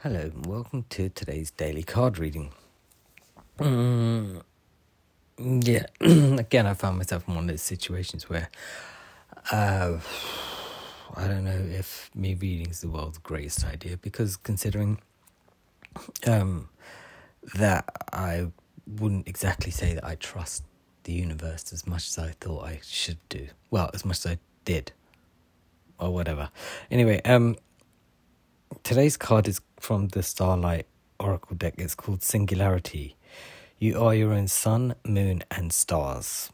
Hello and welcome to today's daily card reading. Again, I found myself in one of those situations where I don't know if me reading is the world's greatest idea, because considering that I wouldn't exactly say that I trust the universe as much as I thought I should do. Well, as much as I did. Or whatever. Anyway, today's card is from the Starlight Oracle deck. It's called Singularity. You are your own sun, moon, and stars.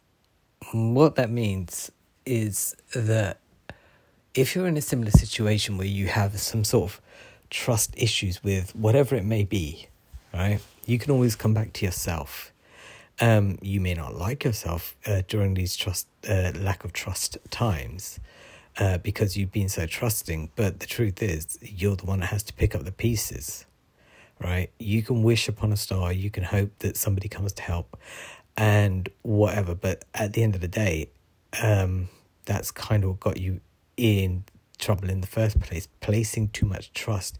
What that means is that if you're in a similar situation where you have some sort of trust issues with whatever it may be, right, you can always come back to yourself. You may not like yourself during these lack of trust times, because you've been so trusting, but the truth is you're the one that has to pick up the pieces, right? You can wish upon a star, you can hope that somebody comes to help and whatever, but at the end of the day, that's kind of what got you in trouble in the first place, placing too much trust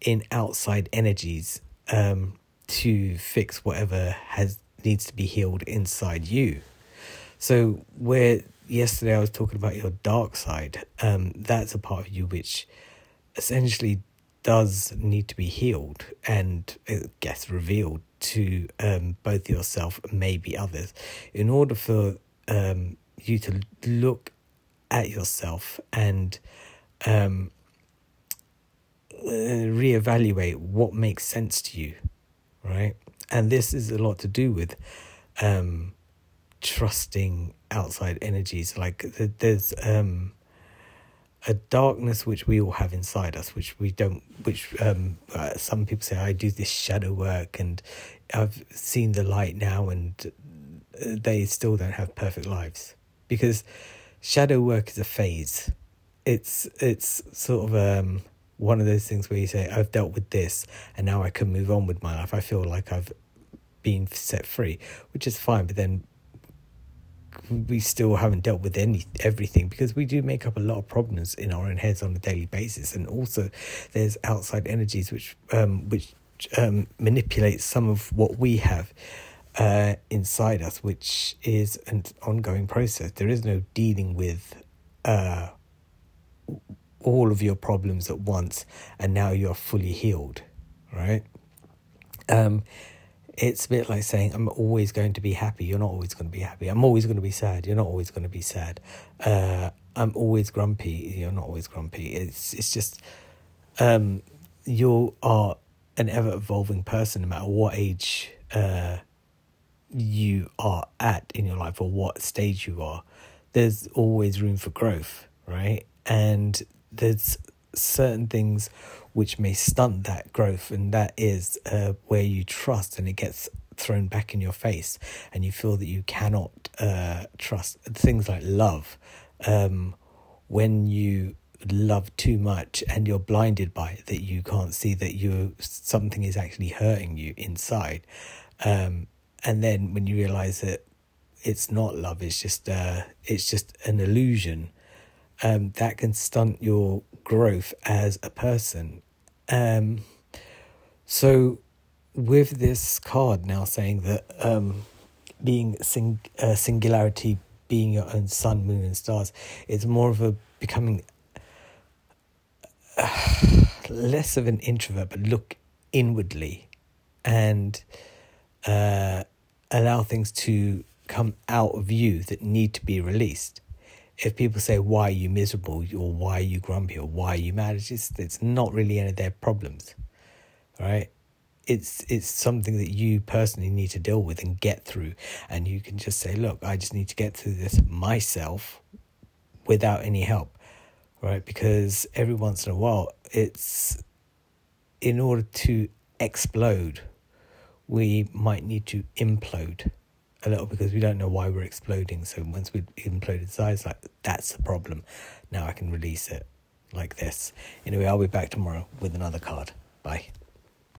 in outside energies to fix whatever needs to be healed inside you. So where yesterday I was talking about your dark side, that's a part of you which essentially does need to be healed and it gets revealed to both yourself and maybe others, in order for you to look at yourself and reevaluate what makes sense to you, right? And this is a lot to do with trusting outside energies. Like there's a darkness which we all have inside us, which some people say, I do this shadow work and I've seen the light now, and they still don't have perfect lives, because shadow work is a phase. It's sort of one of those things where you say, I've dealt with this and now I can move on with my life, I feel like I've been set free, which is fine, but then we still haven't dealt with everything, because we do make up a lot of problems in our own heads on a daily basis. And also there's outside energies which manipulate some of what we have inside us, which is an ongoing process. There is no dealing with all of your problems at once and now you're fully healed, right? It's a bit like saying, I'm always going to be happy. You're not always going to be happy. I'm always going to be sad. You're not always going to be sad. I'm always grumpy. You're not always grumpy. It's just, you are an ever-evolving person, no matter what age you are at in your life or what stage you are. There's always room for growth, right? And there's certain things which may stunt that growth, and that is where you trust and it gets thrown back in your face and you feel that you cannot trust. Things like love, when you love too much and you're blinded by it, that you can't see that something is actually hurting you inside, and then when you realize that it's not love, it's just an illusion, that can stunt your growth as a person. So with this card now saying that being singularity, being your own sun, moon and stars, it's more of a becoming less of an introvert, but look inwardly and allow things to come out of you that need to be released. If people say, why are you miserable, or why are you grumpy, or why are you mad, it's not really any of their problems, right? It's something that you personally need to deal with and get through. And you can just say, look, I just need to get through this myself without any help, right? Because every once in a while, it's in order to explode, we might need to implode a little, because we don't know why we're exploding. So once we implode inside, it's like, that's the problem. Now I can release it like this. Anyway, I'll be back tomorrow with another card. Bye.